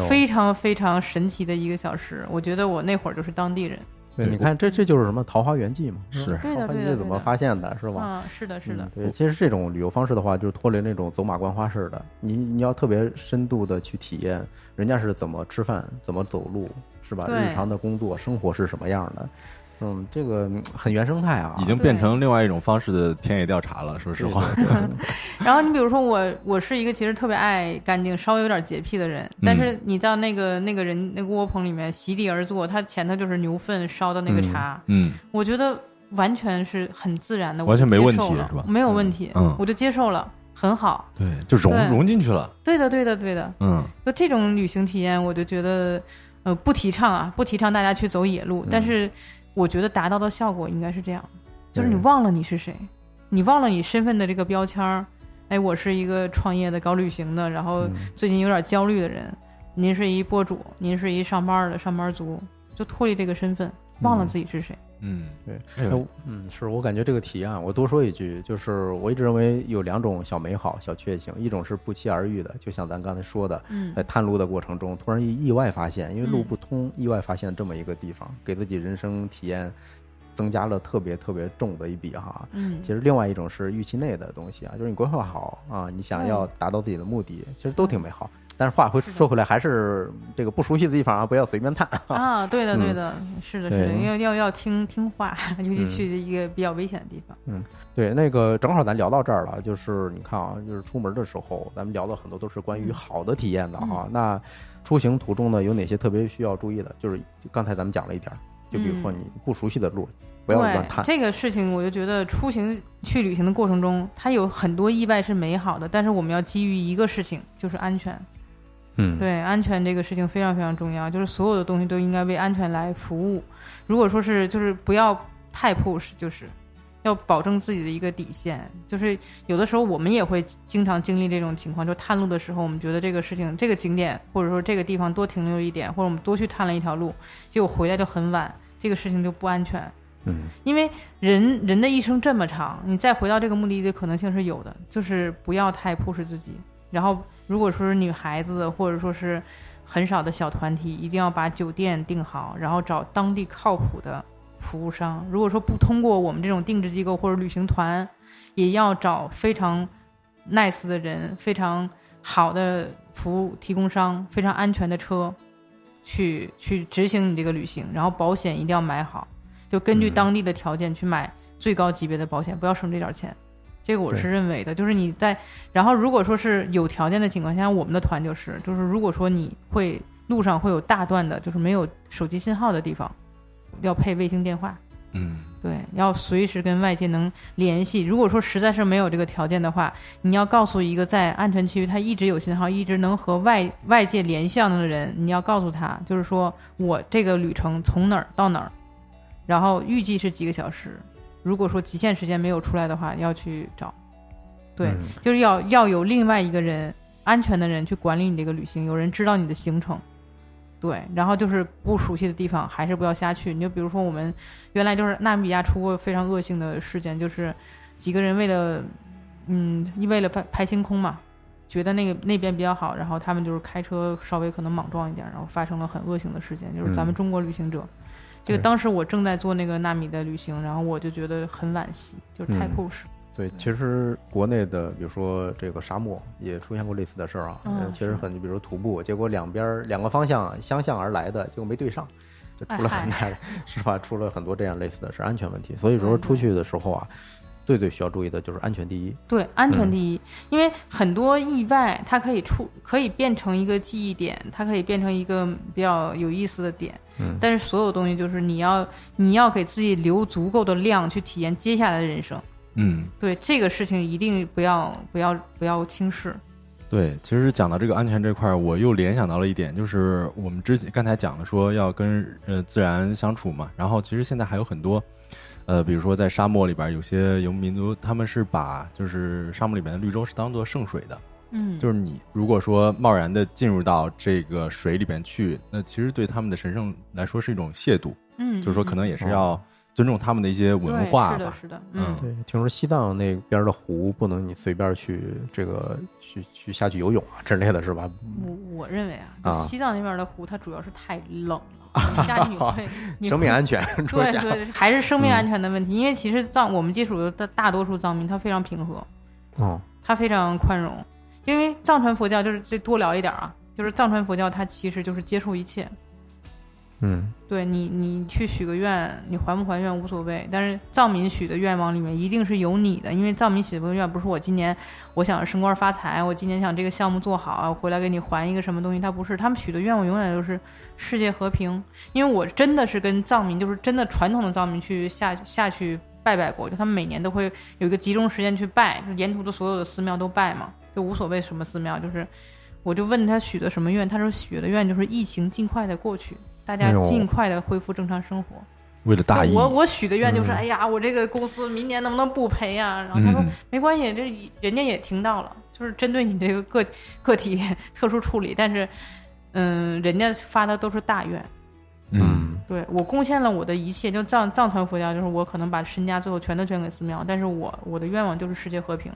非常非常神奇的1个小时。我觉得我那会儿就是当地人。对，你看这就是什么《桃花源记》嘛，是《桃花源记》怎么发现的，是吧？是的，是的。对，其实这种旅游方式的话，就是脱离那种走马观花式的，你要特别深度的去体验人家是怎么吃饭、怎么走路。是吧？日常的工作生活是什么样的？嗯，这个很原生态啊，已经变成另外一种方式的田野调查了，说实话。然后你比如说我是一个其实特别爱干净，稍微有点洁癖的人，但是你到那个人那个窝棚里面席地而坐，他前头就是牛粪烧的那个茶，嗯，我觉得完全是很自然的，完全没问题是吧？没有问题，嗯，我就接受了。很好，对，就融进去了。对的，对的，对的。嗯，就这种旅行体验，我就觉得，不提倡大家去走野路，但是我觉得达到的效果应该是这样，就是你忘了你是谁，你忘了你身份的这个标签，哎，我是一个创业的、搞旅行的，然后最近有点焦虑的人，您是一博主，您是一上班的上班族，就脱离这个身份，忘了自己是谁。嗯，对，嗯，是我感觉这个提案，我多说一句，就是我一直认为有两种小美好、小确幸，一种是不期而遇的，就像咱刚才说的，在探路的过程中突然意外发现，因为路不通，意外发现这么一个地方，给自己人生体验增加了特别特别重的一笔哈。嗯，其实另外一种是预期内的东西啊，就是你规划好啊，你想要达到自己的目的，其实都挺美好。但是话说回来，还是这个不熟悉的地方啊，不要随便探啊！对的，对的，是的，是的，要听话，尤其去一个比较危险的地方。嗯，对，那个正好咱聊到这儿了，就是你看啊，就是出门的时候，咱们聊了很多都是关于好的体验的哈。那出行途中呢，有哪些特别需要注意的？就是刚才咱们讲了一点，就比如说你不熟悉的路，不要乱探。这个事情，我就觉得出行去旅行的过程中，它有很多意外是美好的，但是我们要基于一个事情，就是安全。嗯，对，安全这个事情非常非常重要，就是所有的东西都应该为安全来服务。如果说是就是不要太 push， 就是要保证自己的一个底线。就是有的时候我们也会经常经历这种情况，就探路的时候我们觉得这个事情这个景点或者说这个地方多停留一点，或者我们多去探了一条路，结果回来就很晚，这个事情就不安全。嗯，因为人的一生这么长，你再回到这个目的地的可能性是有的，就是不要太 push 自己。然后如果说是女孩子或者说是很少的小团体，一定要把酒店订好，然后找当地靠谱的服务商。如果说不通过我们这种定制机构或者旅行团，也要找非常 nice 的人，非常好的服务提供商，非常安全的车去执行你这个旅行。然后保险一定要买好，就根据当地的条件去买最高级别的保险，不要省这点钱，这个我是认为的。就是你在，然后如果说是有条件的情况下，我们的团就是如果说你会路上会有大段的就是没有手机信号的地方，要配卫星电话。嗯，对，要随时跟外界能联系。如果说实在是没有这个条件的话，你要告诉一个在安全区域他一直有信号，一直能和外界联系上的人，你要告诉他，就是说我这个旅程从哪儿到哪儿，然后预计是几个小时。如果说极限时间没有出来的话，要去找。对，就是要有另外一个人，安全的人去管理你这个旅行，有人知道你的行程。对，然后就是不熟悉的地方还是不要瞎去。你就比如说我们原来就是纳米比亚出过非常恶性的事件，就是几个人为了拍星空嘛，觉得那边比较好，然后他们就是开车稍微可能莽撞一点，然后发生了很恶性的事件，就是咱们中国旅行者。就当时我正在做那个纳米的旅行，然后我就觉得很惋惜，就是太 push。对，其实国内的比如说这个沙漠也出现过类似的事儿啊，其实很，比如说徒步，结果两个方向相向而来的，结果没对上，就出了很大的，是吧？出了很多这样类似的事，安全问题。所以说出去的时候啊，最需要注意的就是安全第一。对，安全第一，因为很多意外它可以变成一个记忆点，它可以变成一个比较有意思的点。但是所有东西就是你要给自己留足够的量去体验接下来的人生。嗯，对，这个事情一定不要轻视。对，其实讲到这个安全这块，我又联想到了一点，就是我们之前刚才讲了说要跟自然相处嘛，然后其实现在还有很多比如说在沙漠里边有些游牧民族，他们是把就是沙漠里边的绿洲是当做圣水的。嗯，就是你如果说贸然的进入到这个水里边去，那其实对他们的神圣来说是一种亵渎。嗯，就是说可能也是要尊重他们的一些文化吧。是的，是的。嗯，对，听说西藏那边的湖不能你随便去这个去下去游泳啊之类的，是吧？我认为啊，西藏那边的湖它主要是太冷了，下去你会生命安全。对对，还是生命安全的问题，因为其实我们接触的大多数藏民他非常平和，哦，他非常宽容。因为藏传佛教就是这多聊一点啊，就是藏传佛教它其实就是接受一切，嗯，对你去许个愿，你还不还愿无所谓，但是藏民许的愿望里面一定是有你的，因为藏民许的愿不是我今年我想升官发财，我今年想这个项目做好啊，回来给你还一个什么东西，他不是，他们许的愿望永远都是世界和平。因为我真的是跟藏民，就是真的传统的藏民去下去拜过，就他们每年都会有一个集中时间去拜，就沿途的所有的寺庙都拜嘛，就无所谓什么寺庙，就是我就问他许的什么愿，他说许的愿就是疫情尽快的过去，大家尽快的恢复正常生活，为了大义。我许的愿就是、哎呀，我这个公司明年能不能不赔啊？然后他说、没关系，这人家也听到了，就是针对你这个个体特殊处理，但是人家发的都是大愿。嗯，对，我贡献了我的一切，就藏传佛教就是我可能把身家最后全都捐给寺庙，但是我的愿望就是世界和平，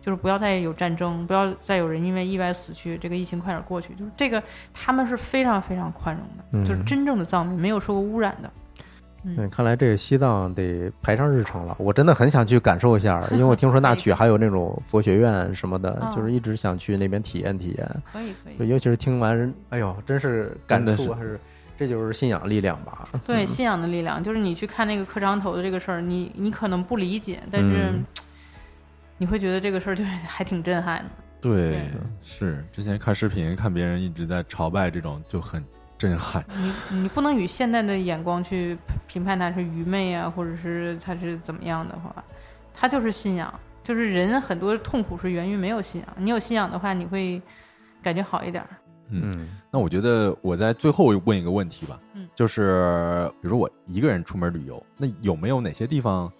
就是不要再有战争，不要再有人因为意外死去，这个疫情快点过去，就是这个他们是非常非常宽容的、就是真正的藏民没有受过污染的。看来这个西藏得排上日程了，我真的很想去感受一下，因为我听说那曲还有那种佛学院什么的就是一直想去那边体验体验。可以，尤其是听完，哎呦，真是感触，还是这就是信仰力量吧。对，信仰的力量，就是你去看那个磕长头的这个事儿，你可能不理解，但是你会觉得这个事儿就是还挺震撼的。对，是之前看视频看别人一直在朝拜这种就很震撼。你不能以现在的眼光去评判他是愚昧啊，或者是他是怎么样的话，他就是信仰，就是人很多痛苦是源于没有信仰，你有信仰的话你会感觉好一点。那我觉得我在最后问一个问题吧，就是比如说我一个人出门旅游，那有没有哪些地方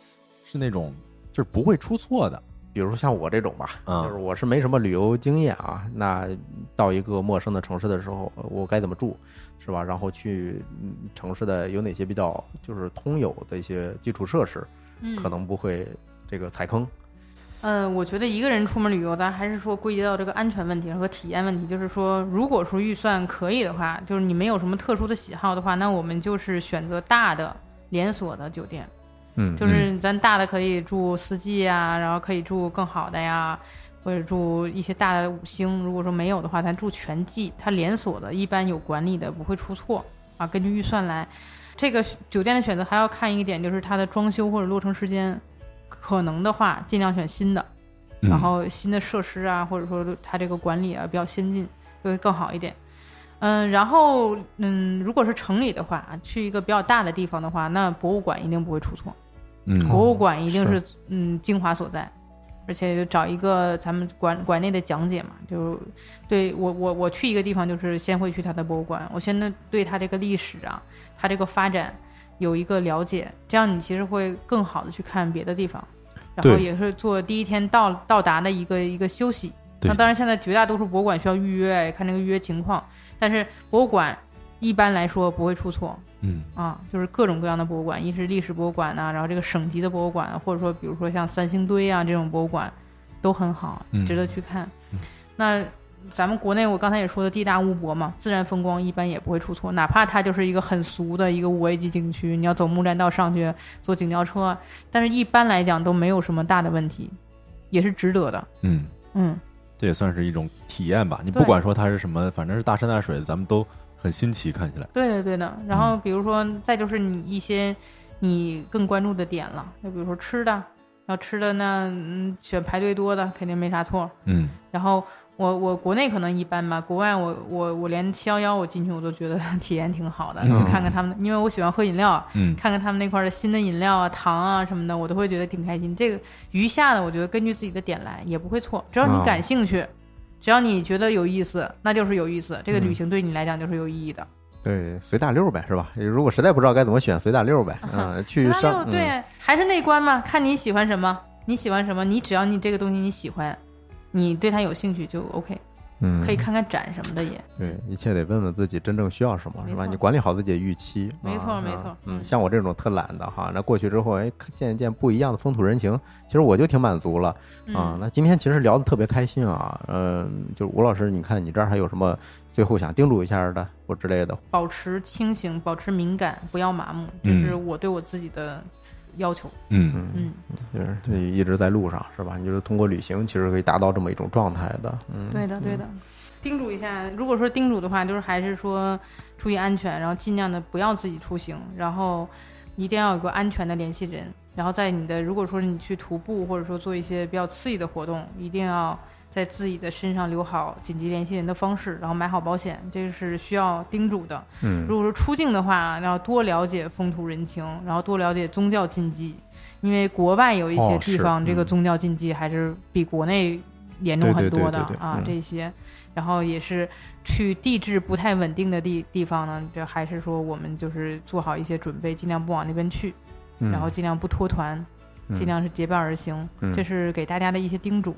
是那种就是不会出错的？比如说像我这种吧，就是我是没什么旅游经验啊，那到一个陌生的城市的时候，我该怎么住，是吧？然后去城市的有哪些比较就是通有的一些基础设施，可能不会这个踩坑。我觉得一个人出门旅游，咱还是说归结到这个安全问题和体验问题。就是说，如果说预算可以的话，就是你没有什么特殊的喜好的话，那我们就是选择大的连锁的酒店。就是咱大的可以住四季啊，然后可以住更好的呀，或者住一些大的五星。如果说没有的话，咱住全季，它连锁的，一般有管理的，不会出错啊。根据预算来，这个酒店的选择还要看一个点，就是它的装修或者落成时间。可能的话尽量选新的，然后新的设施啊，或者说它这个管理啊比较先进，就会更好一点。然后如果是城里的话，去一个比较大的地方的话，那博物馆一定不会出错。博物馆一定是精华所在，而且就找一个咱们馆内的讲解嘛，就对我去一个地方就是先会去它的博物馆，我现在对它这个历史啊，它这个发展有一个了解，这样你其实会更好的去看别的地方，然后也是做第一天到达的一个休息。那当然现在绝大多数博物馆需要预约，看这个预约情况，但是博物馆一般来说不会出错。就是各种各样的博物馆，一是历史博物馆啊，然后这个省级的博物馆啊，或者说比如说像三星堆啊这种博物馆都很好，值得去看。那咱们国内我刚才也说的地大物博嘛，自然风光一般也不会出错，哪怕它就是一个很俗的一个5A级景区，你要走木栈道上去坐警交车，但是一般来讲都没有什么大的问题，也是值得的。这也算是一种体验吧，你不管说它是什么，反正是大山大水咱们都很新奇，看起来。对的。然后比如说再就是你一些你更关注的点了，就比如说吃的，要吃的呢选排队多的肯定没啥错。然后我国内可能一般吧，国外我连711我进去我都觉得体验挺好的，就看看他们，因为我喜欢喝饮料，看看他们那块的新的饮料啊、糖啊什么的，我都会觉得挺开心。这个余下的我觉得根据自己的点来也不会错，只要你感兴趣，只要你觉得有意思，那就是有意思，这个旅行对你来讲就是有意义的。对，随大溜呗，是吧？如果实在不知道该怎么选，随大溜呗。去上对、还是内观嘛，看你喜欢什么，你只要你这个东西你喜欢。你对他有兴趣就 OK， 可以看看展什么的也。对，一切得问问自己真正需要什么，是吧？你管理好自己的预期。没错。像我这种特懒的哈，那过去之后，见一见不一样的风土人情，其实我就挺满足了啊。那今天其实聊得特别开心啊，就是吴老师，你看你这儿还有什么最后想叮嘱一下的或之类的？保持清醒，保持敏感，不要麻木，这是我对我自己的。要求，就是对，一直在路上，是吧？你就是通过旅行，其实可以达到这么一种状态的。对的。叮嘱一下，如果说叮嘱的话，就是还是说注意安全，然后尽量的不要自己出行，然后一定要有个安全的联系人，然后在你的如果说你去徒步或者说做一些比较刺激的活动，一定要在自己的身上留好紧急联系人的方式，然后买好保险，这是需要叮嘱的。如果说出境的话，然后多了解风土人情，然后多了解宗教禁忌，因为国外有一些地方这个宗教禁忌还是比国内严重很多的啊，这些。然后也是去地质不太稳定的地方呢，这还是说我们就是做好一些准备，尽量不往那边去，然后尽量不脱团，尽量是结伴而行，这是给大家的一些叮嘱。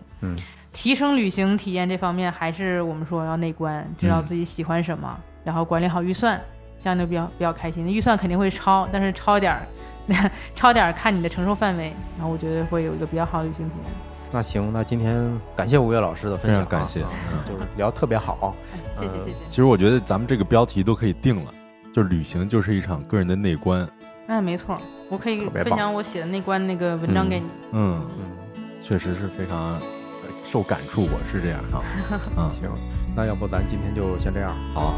提升旅行体验这方面，还是我们说要内观，知道自己喜欢什么，然后管理好预算，这样就比较开心。预算肯定会超，但是超点看你的承受范围，然后我觉得会有一个比较好的旅行体验。那行，那今天感谢吴越老师的分享，感谢，就是聊特别好，谢谢谢谢。其实我觉得咱们这个标题都可以定了，就是旅行就是一场个人的内观。哎，没错，我可以分享我写的内观那个文章给你。确实是非常受感触，我是这样啊。行，那要不咱今天就先这样，好。